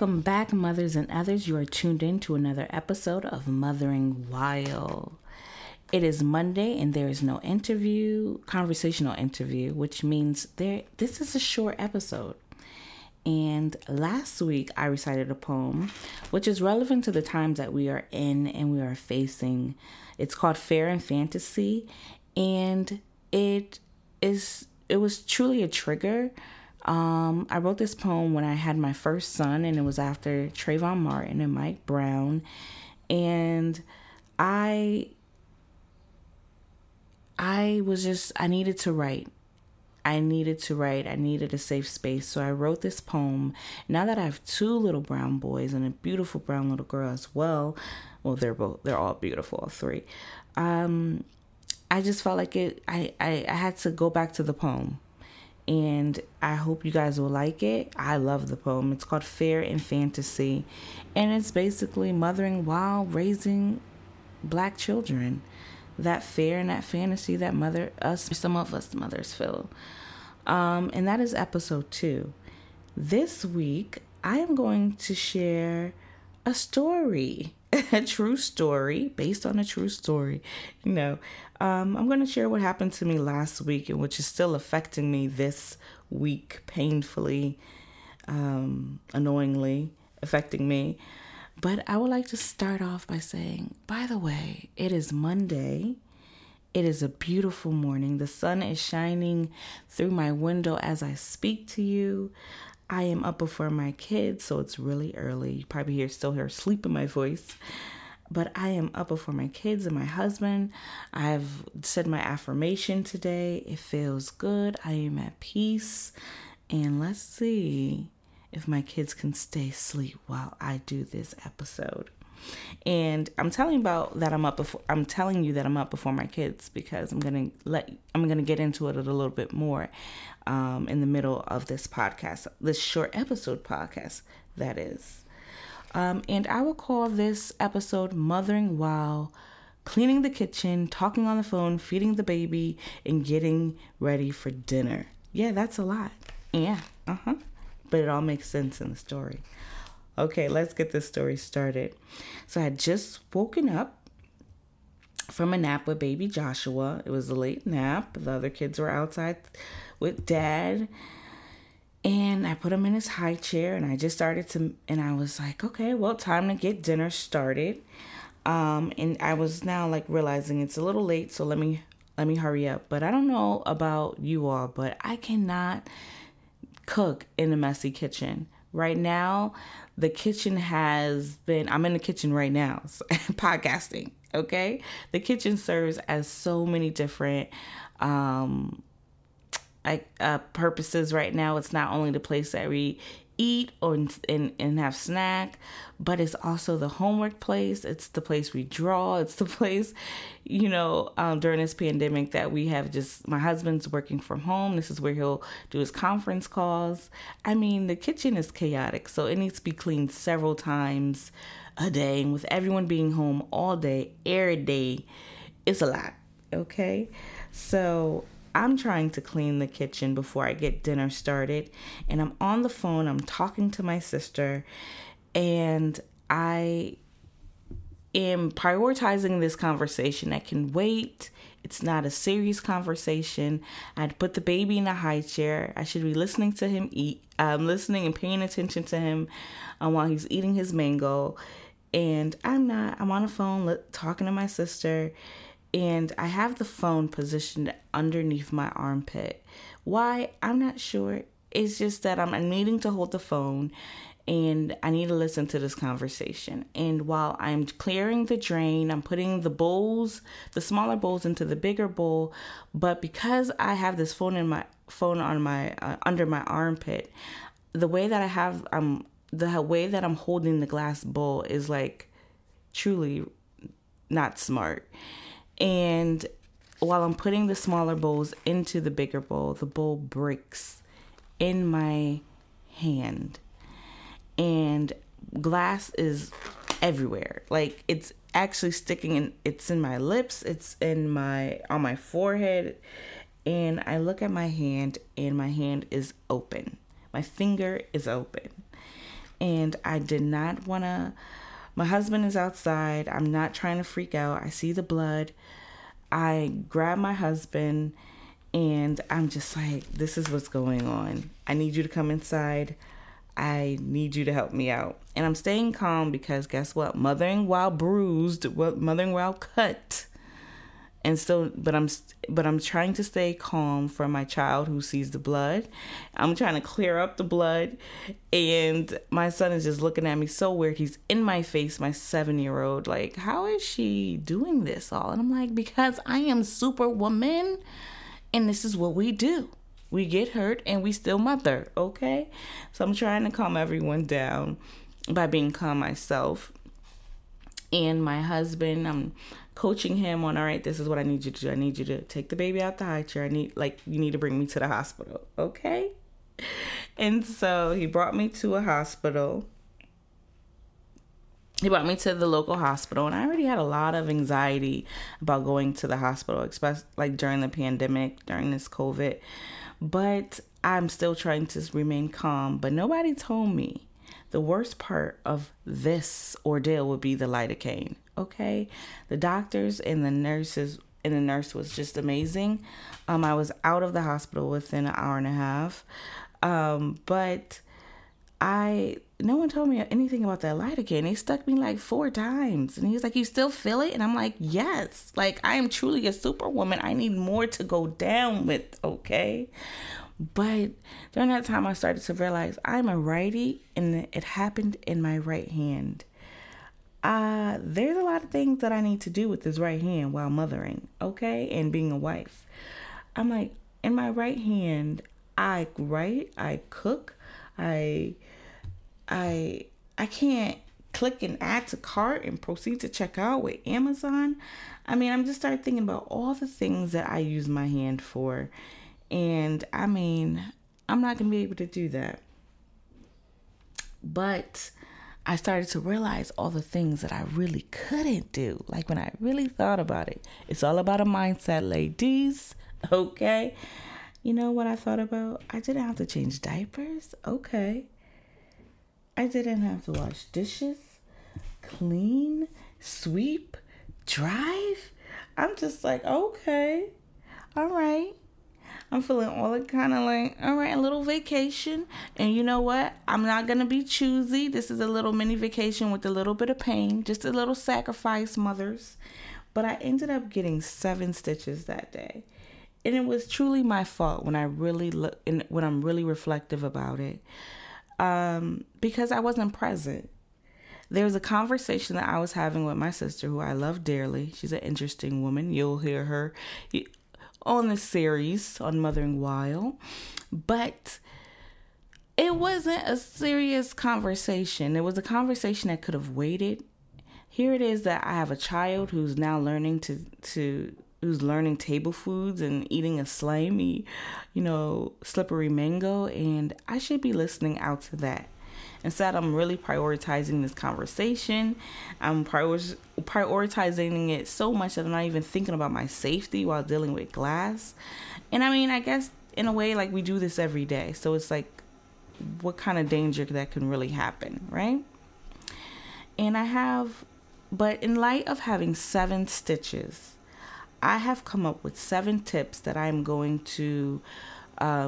Welcome back, mothers and others. You are tuned in to another episode of Mothering Wild. It is Monday and there is no conversational interview, which means this is a short episode. And last week I recited a poem, which is relevant to the times that we are in and we are facing. It's called Fair and Fantasy, and it was truly a trigger. I wrote this poem when I had my first son, and it was after Trayvon Martin and Mike Brown. And I needed to write. I needed a safe space. So I wrote this poem. Now that I have two little brown boys and a beautiful brown little girl as well. Well, they're all beautiful, all three. I just felt like I had to go back to the poem. And I hope you guys will like it. I love the poem. It's called Fair and Fantasy. And it's basically mothering while raising black children. That fear and that fantasy that some of us mothers feel. And that is episode 2. This week, I am going to share a story. A true story, based on a true story. I'm going to share what happened to me last week and which is still affecting me this week, painfully, annoyingly affecting me. But I would like to start off by saying, by the way, it is Monday. It is a beautiful morning. The sun is shining through my window as I speak to you. I am up before my kids, so it's really early. You probably still hear sleep in my voice. But I am up before my kids and my husband. I've said my affirmation today. It feels good. I am at peace. And let's see if my kids can stay asleep while I do this episode. And I'm telling you that I'm up before my kids because I'm gonna get into it a little bit more in the middle of this short episode podcast that is. And I will call this episode Mothering While Cleaning the Kitchen, Talking on the Phone, Feeding the Baby, and Getting Ready for Dinner. Yeah, that's a lot. Yeah, but it all makes sense in the story. Okay, let's get this story started. So I had just woken up from a nap with baby Joshua. It was a late nap. The other kids were outside with dad. And I put him in his high chair and I was like, okay, well, time to get dinner started. And I was now like realizing it's a little late, so let me hurry up. But I don't know about you all, but I cannot cook in a messy kitchen. Right now, the kitchen I'm in the kitchen right now, so, podcasting, okay? The kitchen serves as so many different purposes right now. It's not only the place that we eat and have snack, but it's also the homework place. It's the place we draw. It's the place, during this pandemic that we have my husband's working from home. This is where he'll do his conference calls. I mean, the kitchen is chaotic, so it needs to be cleaned several times a day. And with everyone being home all day, every day, it's a lot, okay? So I'm trying to clean the kitchen before I get dinner started, and I'm on the phone. I'm talking to my sister, and I am prioritizing this conversation. I can wait. It's not a serious conversation. I'd put the baby in a high chair. I should be listening to him eat. I'm listening and paying attention to him while he's eating his mango, and I'm not. I'm on the phone talking to my sister. And I have the phone positioned underneath my armpit. Why? I'm not sure. It's just that I'm needing to hold the phone and I need to listen to this conversation. And while I'm clearing the drain, I'm putting the smaller bowls into the bigger bowl. But because I have this under my armpit, the way that I'm holding the glass bowl is like truly not smart. And while I'm putting the smaller bowls into the bigger bowl, the bowl breaks in my hand. And glass is everywhere. Like, it's actually sticking in. It's in my lips. It's on my forehead. And I look at my hand, and my hand is open. My finger is open. and I did not want to. My husband is outside. I'm not trying to freak out. I see the blood. I grab my husband and I'm just like, this is what's going on. I need you to come inside. I need you to help me out. And I'm staying calm because guess what? Mothering Wild bruised, Mothering Wild cut. And so, but I'm trying to stay calm for my child who sees the blood. I'm trying to clear up the blood, and my son is just looking at me so weird. He's in my face, my 7-year-old. Like, how is she doing this all? And I'm like, because I am Superwoman, and this is what we do. We get hurt and we still mother. Okay, so I'm trying to calm everyone down by being calm myself. And my husband, I'm coaching him on, all right, this is what I need you to do. I need you to take the baby out the high chair. You need to bring me to the hospital. Okay. And so he brought me to a hospital. He brought me to the local hospital. And I already had a lot of anxiety about going to the hospital, especially like during the pandemic, during this COVID. But I'm still trying to remain calm. But nobody told me the worst part of this ordeal would be the lidocaine, okay? The doctors and the nurses, and the nurse was just amazing. I was out of the hospital within an hour and a half. But no one told me anything about that lidocaine. They stuck me like 4 times. And he was like, you still feel it? And I'm like, yes. Like, I am truly a Superwoman. I need more to go down with, okay? But during that time, I started to realize I'm a righty, and it happened in my right hand. There's a lot of things that I need to do with this right hand while mothering, okay, and being a wife. I'm like, in my right hand, I write, I cook, I can't click and add to cart and proceed to checkout with Amazon. I mean, I'm just started thinking about all the things that I use my hand for. And I mean, I'm not going to be able to do that. But I started to realize all the things that I really couldn't do. Like when I really thought about it, it's all about a mindset, ladies. Okay. You know what I thought about? I didn't have to change diapers. Okay. I didn't have to wash dishes, clean, sweep, drive. I'm just like, okay. All right. I'm feeling all kind of like, all right, a little vacation. And you know what? I'm not going to be choosy. This is a little mini vacation with a little bit of pain, just a little sacrifice, mothers. But I ended up getting 7 stitches that day. And it was truly my fault when I really look and when I'm really reflective about it, because I wasn't present. There was a conversation that I was having with my sister, who I love dearly. She's an interesting woman. You'll hear her on the series on Mothering Wild, but it wasn't a serious conversation. It was a conversation that could have waited. Here it is that I have a child who's now learning who's learning table foods and eating a slimy, slippery mango, and I should be listening out to that. Instead, I'm really prioritizing this conversation. I'm prioritizing it so much that I'm not even thinking about my safety while dealing with glass. And I mean, I guess in a way, like we do this every day. So it's like, what kind of danger that can really happen, right? And but in light of having 7 stitches, I have come up with 7 tips that I'm going to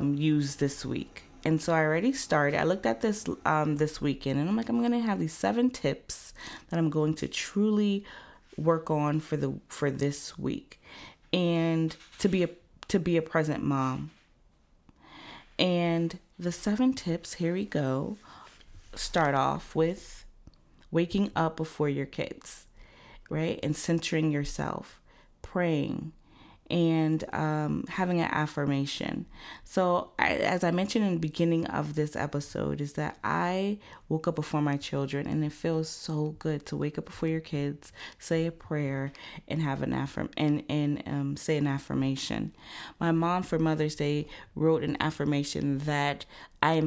use this week. And so I already started. I looked at this this weekend, and I'm like, I'm going to have these 7 tips that I'm going to truly work on for this week, and to be a present mom. And the 7 tips, here we go. Start off with waking up before your kids, right? And centering yourself, praying, and having an affirmation. So as I mentioned in the beginning of this episode, is that I woke up before my children, and it feels so good to wake up before your kids, say a prayer, and have an say an affirmation. My mom for Mother's Day wrote an affirmation that I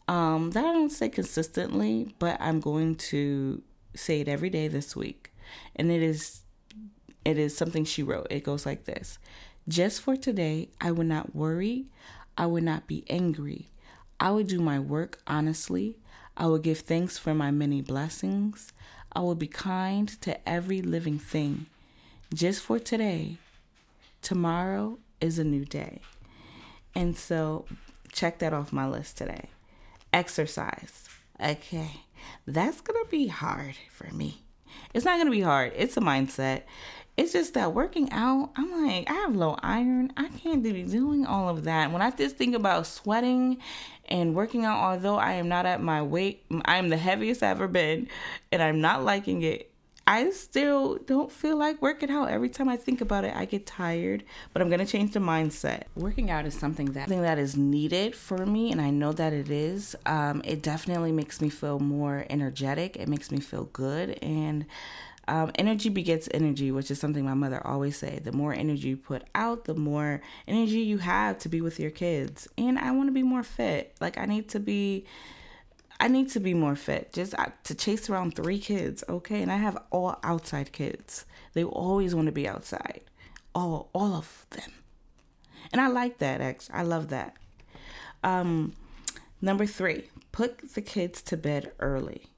don't say consistently, but I'm going to say it every day this week, and it is something she wrote. It goes like this. Just for today, I would not worry. I would not be angry. I would do my work honestly. I would give thanks for my many blessings. I would be kind to every living thing. Just for today, tomorrow is a new day. And so check that off my list today. Exercise. Okay, that's going to be hard for me. It's not going to be hard. It's a mindset. It's just that working out, I'm like, I have low iron. I can't be doing all of that. When I just think about sweating and working out, although I am not at my weight, I am the heaviest I've ever been, and I'm not liking it. I still don't feel like working out. Every time I think about it, I get tired, but I'm going to change the mindset. Working out is something that is needed for me, and I know that it is. It definitely makes me feel more energetic. It makes me feel good, and energy begets energy, which is something my mother always said. The more energy you put out, the more energy you have to be with your kids. And I want to be more fit. Like, I need to be more fit, just to chase around 3 kids, okay? And I have all outside kids. They always want to be outside, all of them. And I like that, actually. I love that. Number 3, put the kids to bed early.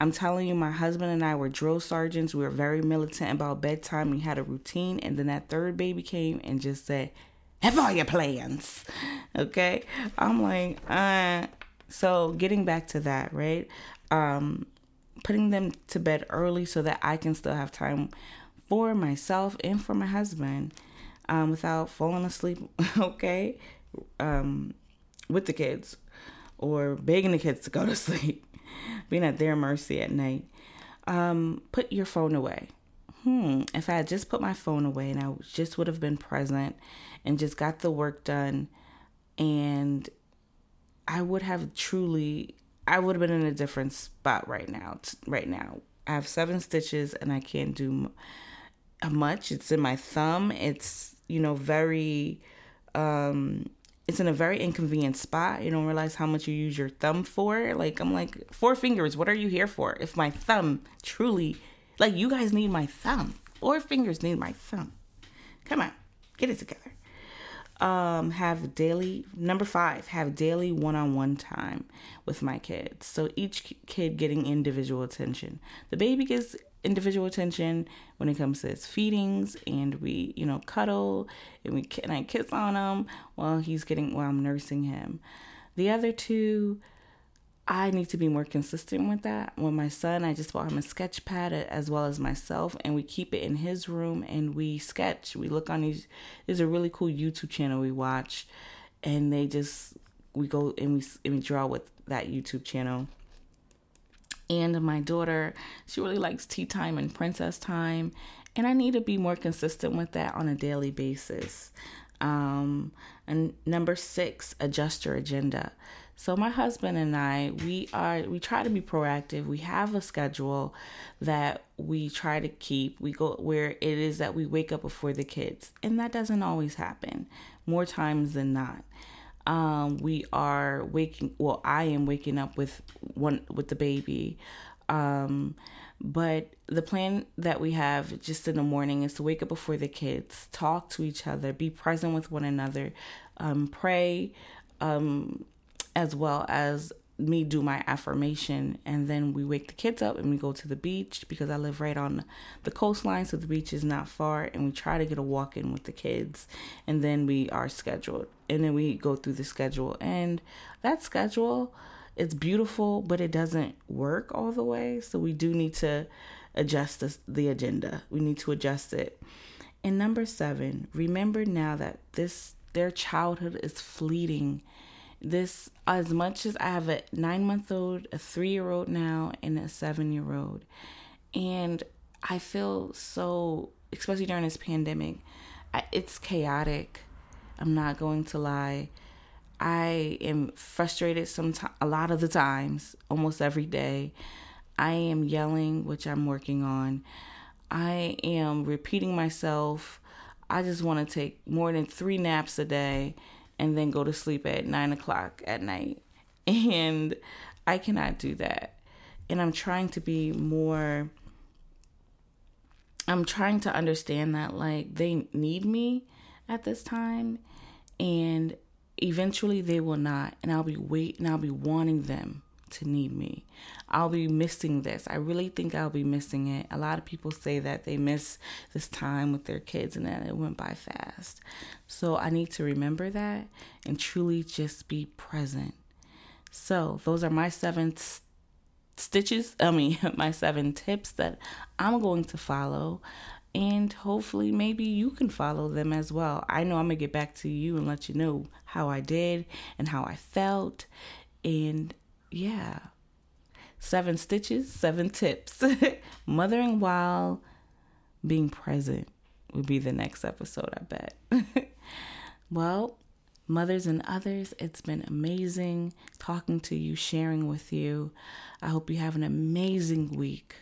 I'm telling you, my husband and I were drill sergeants. We were very militant about bedtime. We had a routine, and then that 3rd baby came and just said, have all your plans, okay? I'm like, So getting back to that, right? Putting them to bed early so that I can still have time for myself and for my husband without falling asleep, okay? With the kids or begging the kids to go to sleep, being at their mercy at night. Put your phone away. If I had just put my phone away and I just would have been present and just got the work done, and I would have been in a different spot right now. I have 7 stitches and I can't do much. It's in my thumb. It's, very, it's in a very inconvenient spot. You don't realize how much you use your thumb for. Like, I'm like, 4 fingers, what are you here for? If my thumb truly, like, you guys need my thumb. 4 fingers need my thumb. Come on, get it together. Have daily one-on-one time with my kids. So each kid getting individual attention. The baby gets individual attention when it comes to his feedings, and we, cuddle, and I kiss on him while I'm nursing him. The other 2, I need to be more consistent with that. With my son, I just bought him a sketch pad as well as myself, and we keep it in his room and we sketch. We look on these. There's a really cool YouTube channel we watch, and we go and we draw with that YouTube channel. And my daughter, she really likes tea time and princess time, and I need to be more consistent with that on a daily basis. And number 6, adjust your agenda. So my husband and I, we try to be proactive. We have a schedule that we try to keep. We go where it is that we wake up before the kids, and that doesn't always happen more times than not. I am waking up with the baby. But the plan that we have just in the morning is to wake up before the kids, talk to each other, be present with one another, pray, as well as me do my affirmation. And then we wake the kids up and we go to the beach, because I live right on the coastline, so the beach is not far, and we try to get a walk in with the kids. And then we are scheduled, and then we go through the schedule, and that schedule, it's beautiful, but it doesn't work all the way. So we do need to adjust the agenda. We need to adjust it. And number 7, remember now that their childhood is fleeting. This, as much as I have a 9-month-old, a 3-year-old now, and a 7-year-old. And I feel so, especially during this pandemic, it's chaotic. I'm not going to lie. I am frustrated a lot of the times, almost every day. I am yelling, which I'm working on. I am repeating myself. I just want to take more than 3 naps a day and then go to sleep at 9:00 at night. And I cannot do that. And I'm trying to understand that, like, they need me at this time. And eventually they will not, and I'll be waiting, I'll be wanting them to need me. I'll be missing this. I really think I'll be missing it. A lot of people say that they miss this time with their kids and that it went by fast. So I need to remember that and truly just be present. So those are my seven tips that I'm going to follow, and hopefully maybe you can follow them as well. I know I'm gonna get back to you and let you know how I did and how I felt. And yeah, 7 stitches, 7 tips. Mothering while being present will be the next episode, I bet. Well, mothers and others, it's been amazing talking to you, sharing with you. I hope you have an amazing week.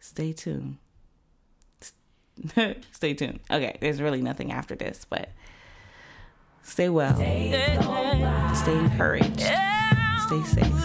Stay tuned. Stay tuned. Okay, there's really nothing after this, but stay well. Stay encouraged. Stay safe.